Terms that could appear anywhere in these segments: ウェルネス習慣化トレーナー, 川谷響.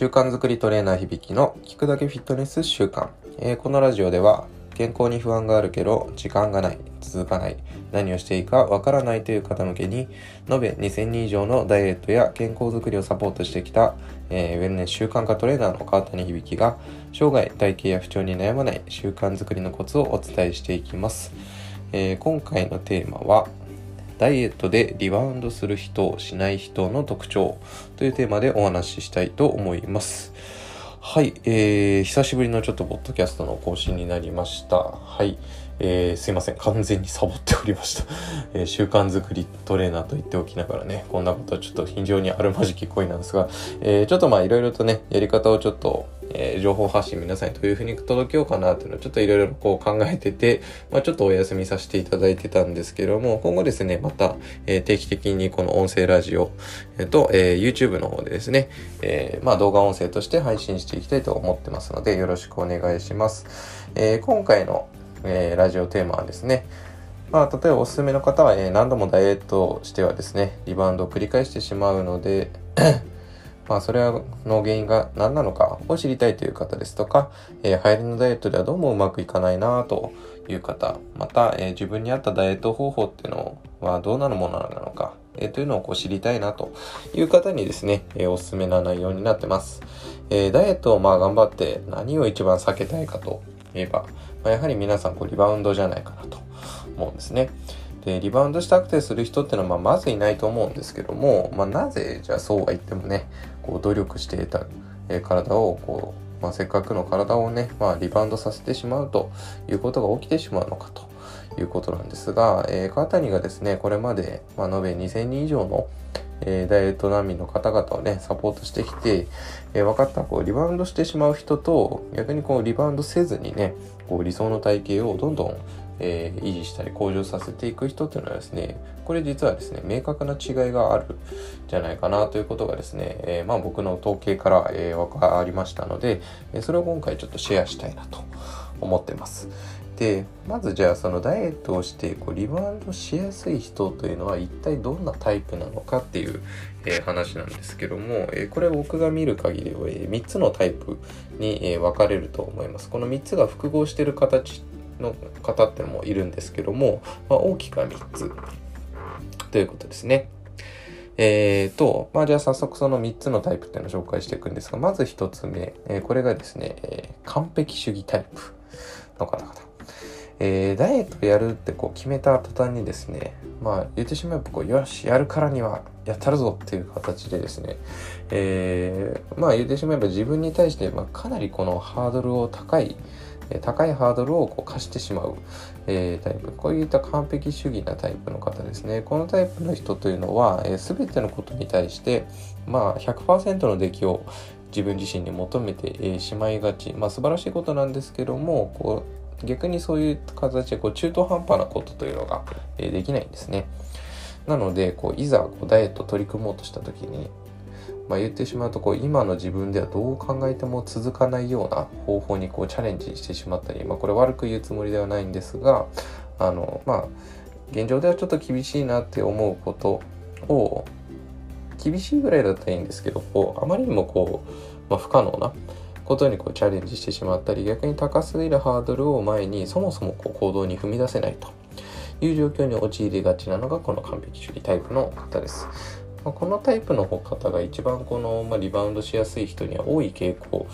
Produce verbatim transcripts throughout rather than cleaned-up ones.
習慣づくりトレーナー響きの聞くだけフィットネス習慣、えー、このラジオでは健康に不安があるけど時間がない、続かない、何をしていいかわからないという方向けに延べにせんにん以上のダイエットや健康づくりをサポートしてきた、えー、ウェルネス習慣化トレーナーの川谷響が生涯体型や不調に悩まない習慣づくりのコツをお伝えしていきます。えー、今回のテーマはダイエットでリバウンドする人、しない人の特徴というテーマでお話ししたいと思います。はい、えー、久しぶりのちょっとポッドキャストの更新になりました。はい、えー、すいません、完全にサボっておりました。えー、習慣づくりトレーナーと言っておきながらね、こんなことはちょっと非常にあるまじき声なんですが、えー、ちょっとまあいろいろとね、やり方をちょっとえー、情報発信皆さんにどういうふうに届けようかなっていうのをちょっといろいろこう考えてて、まあ、ちょっとお休みさせていただいてたんですけども、今後ですねまた、えー、定期的にこの音声ラジオと、えー、YouTube の方でですね、えー、まあ動画音声として配信していきたいと思ってますのでよろしくお願いします。えー、今回の、えー、ラジオテーマはですね、まあ、例えばおすすめの方は、えー、何度もダイエットをしてはですねリバウンドを繰り返してしまうのでまあ、それの原因が何なのかを知りたいという方ですとか、えー、流行りのダイエットではどうもうまくいかないなという方、また、えー、自分に合ったダイエット方法っていうのはどうなるものなのか、えー、というのをこう知りたいなという方にですね、えー、おすすめな内容になってます。えー、ダイエットをまあ頑張って何を一番避けたいかといえば、まあ、やはり皆さんこうリバウンドじゃないかなと思うんですね。でリバウンドしたくてする人ってのは ま, まずいないと思うんですけども、まあ、なぜじゃあそうは言ってもねこう努力して得た、えー、体をこう、まあ、せっかくの体をね、まあ、リバウンドさせてしまうということが起きてしまうのかということなんですが、えー、川谷がですねこれまで、まあ、延べにせんにん以上の、えー、ダイエット難民の方々をねサポートしてきて、えー、分かったこうリバウンドしてしまう人と逆にこうリバウンドせずにねこう理想の体型をどんどんえー、維持したり向上させていく人というのはですねこれ実はですね明確な違いがあるんじゃないかなということがですね、えー、まあ僕の統計から、えー、分かりましたので、えー、それを今回ちょっとシェアしたいなと思ってます。でまずじゃあそのダイエットをしてこうリバウンドしやすい人というのは一体どんなタイプなのかっていう、えー、話なんですけども、えー、これ僕が見る限りはみっつのタイプに、えー、分かれると思います。このみっつが複合している形の方ってもいるんですけども、まあ、大きくはみっつということですね。えーと、まあ、じゃあ早速そのみっつのタイプっていうのを紹介していくんですが、まずひとつめ、えー、これがですね、えー、完璧主義タイプの方々、えー、ダイエットやるってこう決めた途端にですね、まあ言ってしまえばこうよしやるからにはやったるぞっていう形でですね、えー、まあ言ってしまえば自分に対してまあかなりこのハードルを高い高いハードルをこう課してしまう、えー、タイプ、こういった完璧主義なタイプの方ですね。このタイプの人というのは、えー、全てのことに対して、まあ、ひゃくパーセント の出来を自分自身に求めてしまいがち、まあ、素晴らしいことなんですけどもこう逆にそういう形でこう中途半端なことというのができないんですね。なのでこういざこうダイエットを取り組もうとした時にまあ、言ってしまうとこう今の自分ではどう考えても続かないような方法にこうチャレンジしてしまったり、まあ、これ悪く言うつもりではないんですがあの、まあ、現状ではちょっと厳しいなって思うことを厳しいぐらいだったらいいんですけどこうあまりにもこう、まあ、不可能なことにこうチャレンジしてしまったり逆に高すぎるハードルを前にそもそもこう行動に踏み出せないという状況に陥りがちなのがこの完璧主義タイプの方です。このタイプの方が一番このリバウンドしやすい人には多い傾向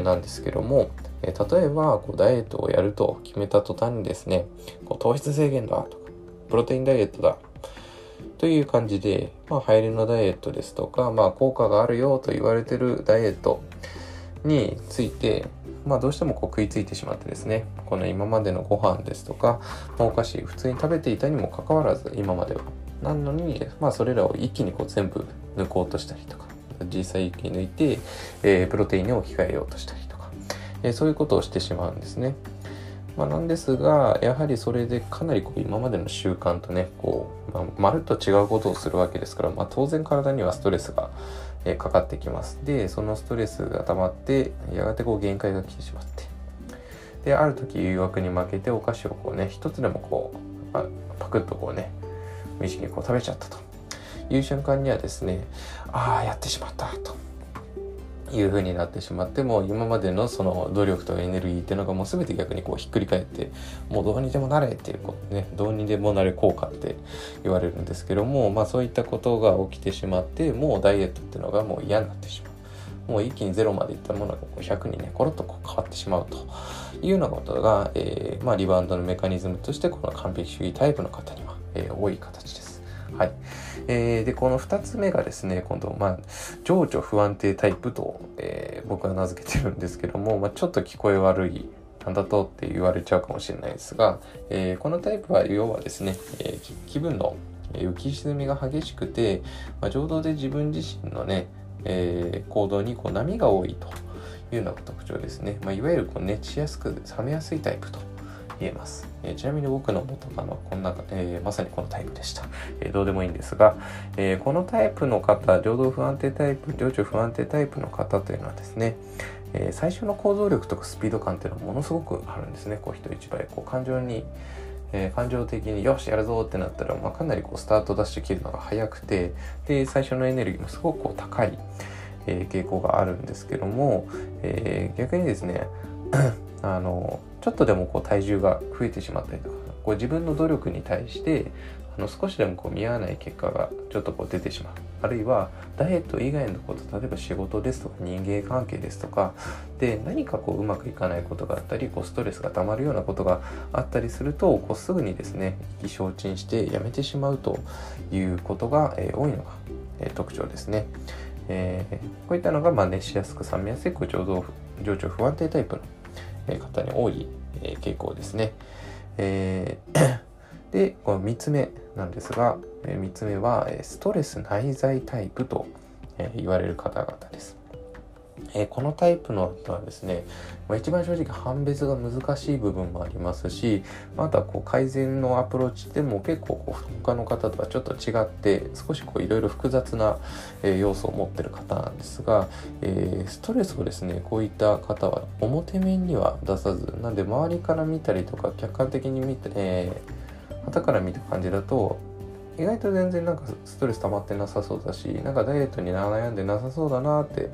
なんですけども、例えばダイエットをやると決めた途端にですね糖質制限だとかプロテインダイエットだという感じで、まあ、流行りのダイエットですとか、まあ、効果があるよと言われているダイエットについて、まあ、どうしてもこう食いついてしまってですねこの今までのご飯ですとかお菓子普通に食べていたにもかかわらず今まではなのに、まあ、それらを一気にこう全部抜こうとしたりとか実際一気に抜いて、えー、プロテインに置き換えようとしたりとか、えー、そういうことをしてしまうんですね。まあ、なんですがやはりそれでかなりこう今までの習慣とねこう、まあ、まるっと違うことをするわけですから、まあ、当然体にはストレスが、えー、かかってきます。でそのストレスが溜まってやがてこう限界が来てしまってである時誘惑に負けてお菓子をこうね一つでもこうパクッとこうね無意識にこう食べちゃったという瞬間にはですねああやってしまったという風になってしまって、もう今までのその努力とエネルギーっていうのがもう全て逆にこうひっくり返って、もうどうにでもなれっていうことね、どうにでもなれ効果って言われるんですけども、まあそういったことが起きてしまって、もうダイエットっていうのがもう嫌になってしまう。もう一気にゼロまでいったものがこうひゃくにね、コロッとこう変わってしまうというようなことが、えーまあ、リバウンドのメカニズムとしてこの完璧主義タイプの方には、えー、多い形です。はい。えー、で、このふたつめがですね、今度、まあ、情緒不安定タイプと、えー、僕は名付けてるんですけども、まあ、ちょっと聞こえ悪い、なんだとって言われちゃうかもしれないですが、えー、このタイプは要はですね、えー、気分の浮き沈みが激しくて、まあ、情動で自分自身のね、えー、行動にこう波が多いというような特徴ですね。まあ、いわゆるこう熱しやすく冷めやすいタイプと言えます。えー、ちなみに僕の元カノはこんな、えー、まさにこのタイプでした。えー、どうでもいいんですが、えー、このタイプの方、情動不安定タイプ、情緒不安定タイプの方というのはですね、えー、最初の行動力とかスピード感というのはものすごくあるんですね。こう人一倍こう感情にえー、感情的によしやるぞってなったら、まあ、かなりこうスタートダッシュ切るのが早くて、で最初のエネルギーもすごくこう高い、えー、傾向があるんですけども、えー、逆にですねあのちょっとでもこう体重が増えてしまったりとか、こう自分の努力に対してあの少しでもこう見合わない結果がちょっとこう出てしまう。あるいはダイエット以外のこと、例えば仕事ですとか人間関係ですとかで、何かこううまくいかないことがあったり、こうストレスがたまるようなことがあったりすると、こうすぐにですね意気消沈してやめてしまうということが、えー、多いのが、えー、特徴ですね。えー、こういったのがまあ熱しやすく冷めやすい情動情緒不安定タイプの方に多い、えー、傾向ですね。えーで、このみっつめなんですが、みっつめはストレス内在タイプと言われる方々です。このタイプの方はですね、一番正直判別が難しい部分もありますし、またこう改善のアプローチでも結構こう他の方とはちょっと違って、少しいろいろ複雑な要素を持っている方なんですが、ストレスをですね、こういった方は表面には出さず、なんで周りから見たりとか客観的に見て、えー旗から見た感じだと意外と全然なんかストレス溜まってなさそうだし、なんかダイエットに悩んでなさそうだなって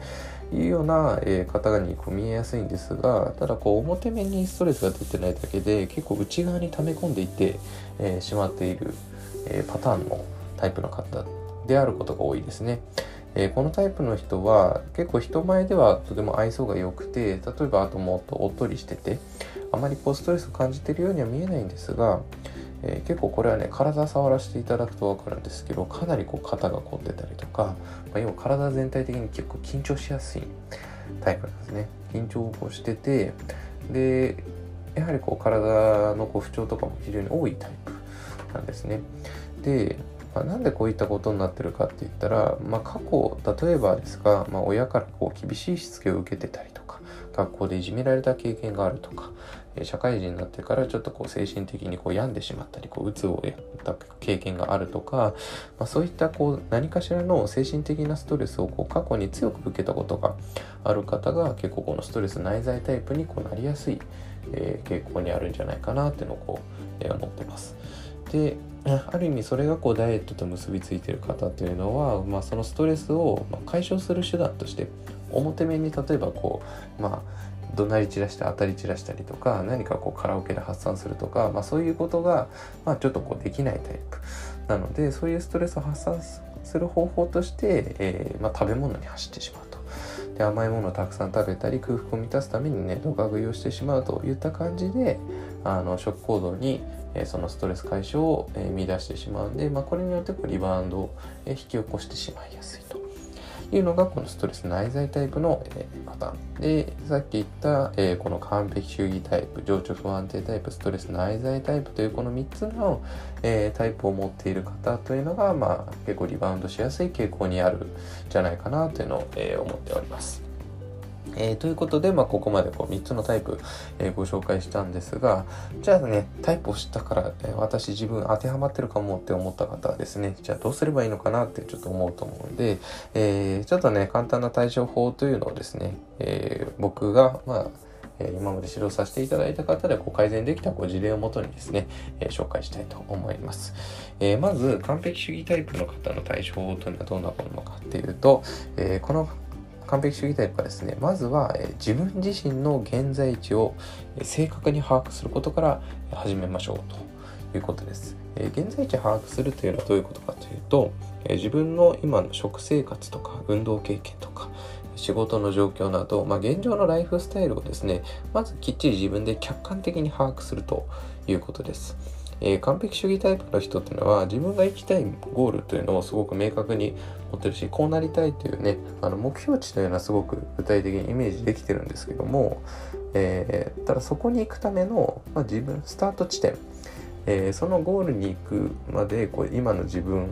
いうような方にこう見えやすいんですが、ただこう表面にストレスが出てないだけで結構内側に溜め込んでいってしまっているパターンのタイプの方であることが多いですね。えー、このタイプの人は結構人前ではとても愛想が良くて、例えばあともっとおっとりしてて、あまりこうストレスを感じているようには見えないんですが、えー、結構これはね、体触らせていただくと分かるんですけど、かなりこう肩が凝ってたりとか、まあ、要は体全体的に結構緊張しやすいタイプなんですね。緊張をこうしてて、でやはりこう体のこう不調とかも非常に多いタイプなんですね。でまあ、なんでこういったことになってるかって言ったら、まあ、過去例えばですが、まあ、親からこう厳しいしつけを受けてたりとか、学校でいじめられた経験があるとか、社会人になってからちょっとこう精神的にこう病んでしまったり、こう鬱をやった経験があるとか、まあ、そういったこう何かしらの精神的なストレスをこう過去に強く受けたことがある方が結構このストレス内在タイプにこうなりやすい、えー、傾向にあるんじゃないかなっていうのをこう、えー、思ってます。である意味それがこうダイエットと結びついている方というのは、まあ、そのストレスを解消する手段として表面に例えばこう、まあ、怒鳴り散らして当たり散らしたりとか、何かこうカラオケで発散するとか、まあ、そういうことが、まあ、ちょっとこうできないタイプなので、そういうストレスを発散する方法として、えーまあ、食べ物に走ってしまうと。で甘いものをたくさん食べたり、空腹を満たすためにねドカ食いをしてしまうといった感じで、あの食行動にそのストレス解消を見出してしまうんで、まあ、これによってリバウンドを引き起こしてしまいやすいというのがこのストレス内在タイプのパターンで、さっき言ったこの完璧主義タイプ、情緒不安定タイプ、ストレス内在タイプというこのみっつのタイプを持っている方というのが、まあ、結構リバウンドしやすい傾向にあるんじゃないかなというのを思っております。えー、ということで、まあ、ここまでこうみっつのタイプ、えー、ご紹介したんですが、じゃあね、タイプを知ったから、えー、私自分当てはまってるかもって思った方はですね、じゃあどうすればいいのかなってちょっと思うと思うんで、えー、ちょっとね、簡単な対処法というのをですね、えー、僕が、まあ、えー、今まで指導させていただいた方でこう改善できたこう事例をもとにですね、えー、紹介したいと思います。えー、まず、完璧主義タイプの方の対処法というのはどんなものかっていうと、えー、この完璧主義タイプはですね、まずは自分自身の現在地を正確に把握することから始めましょうということです。現在地を把握するというのはどういうことかというと、自分の今の食生活とか運動経験とか仕事の状況など、まあ、現状のライフスタイルをですね、まずきっちり自分で客観的に把握するということです。えー、完璧主義タイプの人っていうのは、自分が行きたいゴールというのをすごく明確に持ってるし、こうなりたいというね、あの目標値というのはすごく具体的にイメージできてるんですけども、えー、ただそこに行くための、まあ、自分スタート地点、えー、そのゴールに行くまでこう今の自分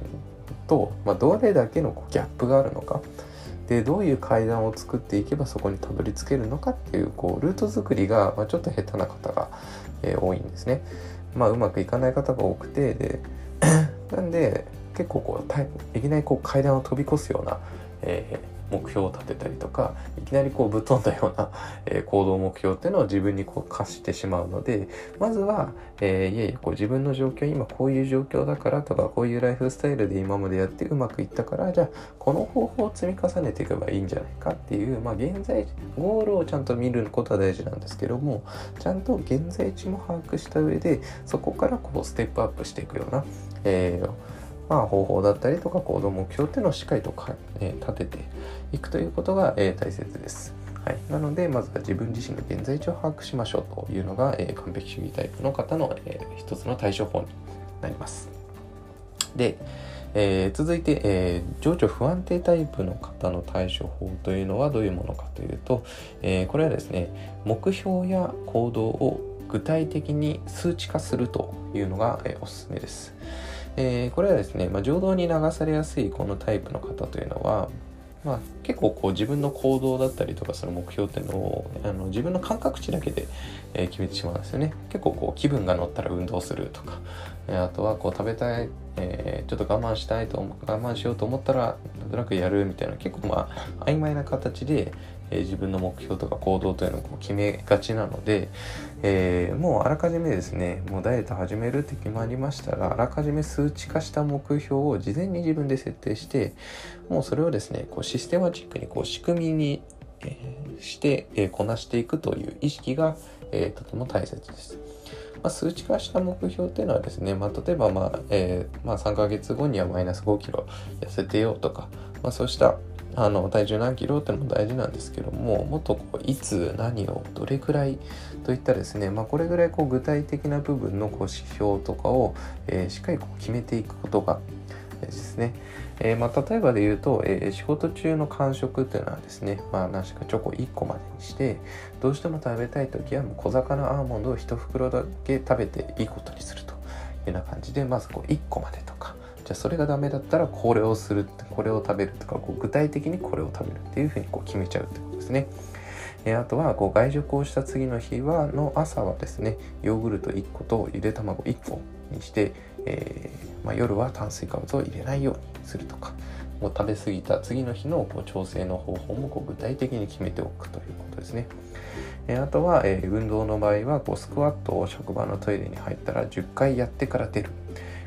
と、まあ、どれだけのこうギャップがあるのかで、どういう階段を作っていけばそこにたどり着けるのかってい う, こうルート作りが、まあ、ちょっと下手な方が、えー、多いんですね。まあ、うまくいかない方が多くて、でなんで結構こういきなりこう階段を飛び越すような、えー、目標を立てたりとか、いきなりこうぶっ飛んだような、えー、行動目標っていうのを自分にこう課してしまうので、まずは、えー、いやいやこう自分の状況、今こういう状況だからとか、こういうライフスタイルで今までやってうまくいったから、じゃあこの方法を積み重ねていけばいいんじゃないかっていう、まあ、現在ゴールをちゃんと見ることは大事なんですけども、ちゃんと現在地も把握した上で、そこからこうステップアップしていくような、えーまあ、方法だったりとか行動目標っていうのをしっかりとか、えー、立てていくということが、えー、大切です。はい、なのでまずは自分自身の現在地を把握しましょうというのが、えー、完璧主義タイプの方の、えー、一つの対処法になります。で、えー、続いて、えー、情緒不安定タイプの方の対処法というのはどういうものかというと、えー、これはですね、目標や行動を具体的に数値化するというのが、えー、おすすめです。えー、これはですね、まあ、情動に流されやすいこのタイプの方というのは、まあ、結構こう自分の行動だったりとか、その目標っていうのをあの自分の感覚値だけで、えー、決めてしまうんですよね。結構こう気分が乗ったら運動するとか、えー、あとはこう食べたい、えー、ちょっと我慢したいと我慢しようと思ったらなんとなくやるみたいな、結構まあ曖昧な形で、えー、自分の目標とか行動というのをこう決めがちなので、えー、もうあらかじめですね、もうダイエット始めるって決まりましたら、あらかじめ数値化した目標を事前に自分で設定して、もうそれをですね、こうシステマチックにこう仕組みに、えー、して、えー、こなしていくという意識が、えー、とても大切です。まあ、数値化した目標っていうのはですね、まあ、例えば、まあえーまあ、さんかげつごにはマイナスごキロ痩せてよとか、まあ、そうしたあの体重何キロってのも大事なんですけども、もっとこういつ何をどれくらいといったですね、まあ、これぐらいこう具体的な部分のこう指標とかを、えー、しっかりこう決めていくことがですね、えーまあ、例えばで言うと、えー、仕事中の間食っていうのはですね、まあ、何しかチョコいっこまでにして、どうしても食べたい時はもう小魚アーモンドをいちふくろだけ食べていいことにするというような感じで、まずこういっこまでとか、じゃあそれがダメだったらこれをする、これを食べるとか、こう具体的にこれを食べるっていうふうにこう決めちゃうってことですね。えー、あとはこう外食をした次の日はの朝はですね、ヨーグルトいっことゆで卵いっこにして、えーまあ、夜は炭水化物を入れないようにするとか、もう食べ過ぎた次の日のこう調整の方法もこう具体的に決めておくということですね。えー、あとは、えー、運動の場合はこうスクワットを職場のトイレに入ったらじゅっかいやってから出る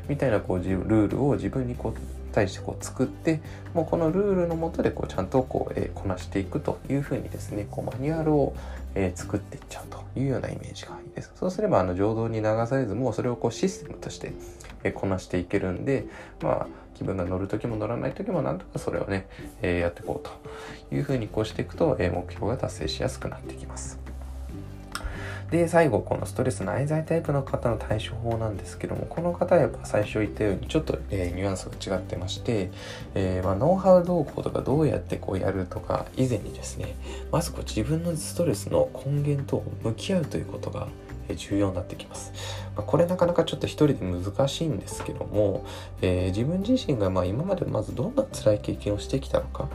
みたいなこうルールを自分にこう対してこう作って、もうこのルールの下でこうちゃんとこう、えー、こなしていくというふうにですね、こうマニュアルを、えー、作っていっちゃうというようなイメージがいいです。そうすればあの情動に流されず、もうそれをこうシステムとして、えー、こなしていけるんで、まあ気分が乗る時も乗らない時もなんとかそれをね、えー、やっていこうというふうにこうしていくと、えー、目標が達成しやすくなってきます。で、最後、このストレス内在タイプの方の対処法なんですけども、この方はやっぱ最初言ったようにちょっと、えー、ニュアンスが違ってまして、えーまあ、ノウハウ動向とかどうやってこうやるとか以前にですね、まずこう自分のストレスの根源と向き合うということが重要になってきます。まあ、これなかなかちょっと一人で難しいんですけども、えー、自分自身がまあ今までまずどんな辛い経験をしてきたのか、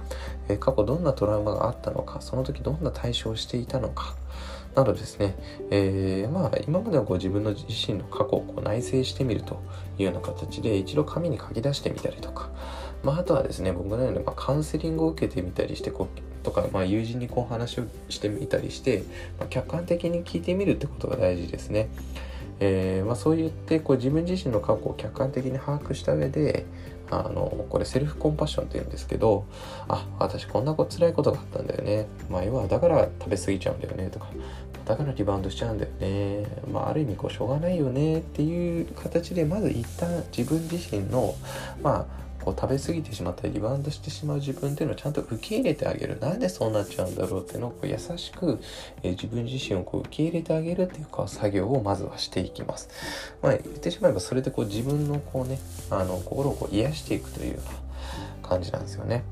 えー、過去どんなトラウマがあったのか、その時どんな対処をしていたのかなどですね、えーまあ、今まではこう自分の自身の過去をこう内省してみるというような形で、一度紙に書き出してみたりとか、まあ、あとはですね、僕のようにカウンセリングを受けてみたりしてこうとか、まあ、友人にこう話をしてみたりして、まあ、客観的に聞いてみるってことが大事ですね。えーまあ、そういってこう自分自身の過去を客観的に把握した上で、あのこれセルフコンパッションと言うんですけど、あ、私こんな辛いことがあったんだよね、まあ、要はだから食べ過ぎちゃうんだよねとか、だからリバウンドしちゃうんだよね、まあ、ある意味こうしょうがないよねっていう形で、まず一旦自分自身の、まあ、こう食べ過ぎてしまったりリバウンドしてしまう自分っていうのをちゃんと受け入れてあげる、なんでそうなっちゃうんだろうっていうのをこう優しく、えー、自分自身をこう受け入れてあげるっていうか作業をまずはしていきます。まあ、言ってしまえばそれでこう自分のこうね、あの心をこう癒していくというような感じなんですよね。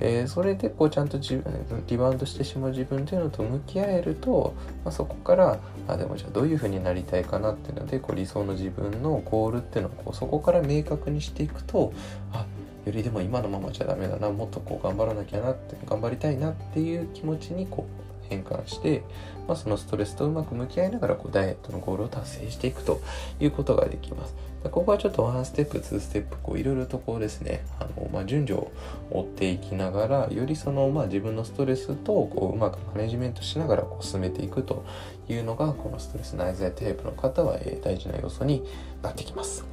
えー、それでこうちゃんと自分リバウンドしてしまう自分というのと向き合えると、まあ、そこからあでもじゃあどういう風になりたいかなっていうのでこう理想の自分のゴールっていうのをこうそこから明確にしていくと、あよりでも今のままじゃダメだな、もっとこう頑張らなきゃなって頑張りたいなっていう気持ちにこう変換して、まあ、そのストレスとうまく向き合いながらこうダイエットのゴールを達成していくということができます。でここはちょっとワンステップツーステップこういろいろとこうですね、あの、まあ、順序を追っていきながらよりその、まあ、自分のストレスとこううまくマネジメントしながらこう進めていくというのがこのストレス内在テープの方は、えー、大事な要素になってきます。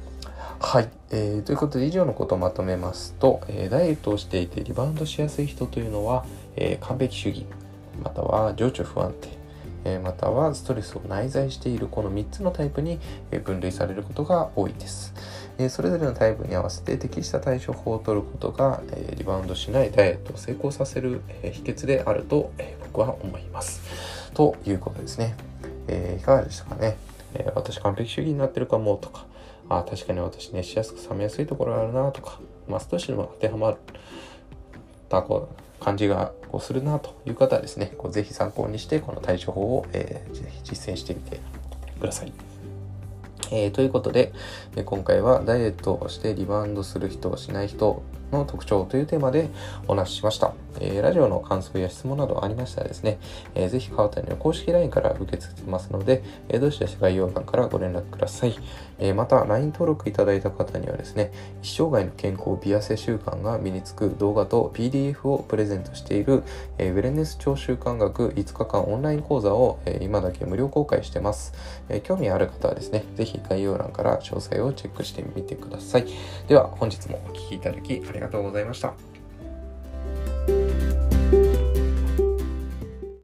はい、えー、ということで以上のことをまとめますと、えー、ダイエットをしていてリバウンドしやすい人というのは、えー、完璧主義または情緒不安定、えー、またはストレスを内在しているこのみっつのタイプに分類されることが多いです。えー、それぞれのタイプに合わせて適した対処法を取ることが、えー、リバウンドしないダイエットを成功させる、えー、秘訣であると、えー、僕は思います。ということですね。えー、いかがでしたかね。えー、私完璧主義になってるかもとか、あ確かに私熱しやすく冷めやすいところあるなとか、まあ、少しでも当てはまるたこ感じがこうするなという方はですね、こうぜひ参考にしてこの対処法を、えー、ぜひ実践してみてください。えー、ということで、えー、今回はダイエットをしてリバウンドする人しない人の特徴というテーマでお話ししました。えー、ラジオの感想や質問などありましたらですね、えー、ぜひ川谷の公式 ライン から受け付けてますので、えー、どうして概要欄からご連絡ください。えー、また ライン 登録いただいた方にはですね、一生涯の健康美痩せ習慣が身につく動画と ピーディーエフ をプレゼントしている、えー、ウェルネス超習慣学いつかかんオンライン講座を、えー、今だけ無料公開してます。えー、興味ある方はですね、ぜひ概要欄から詳細をチェックしてみてください。では本日もお聞きいただきありがとうございました。ありがとうございました。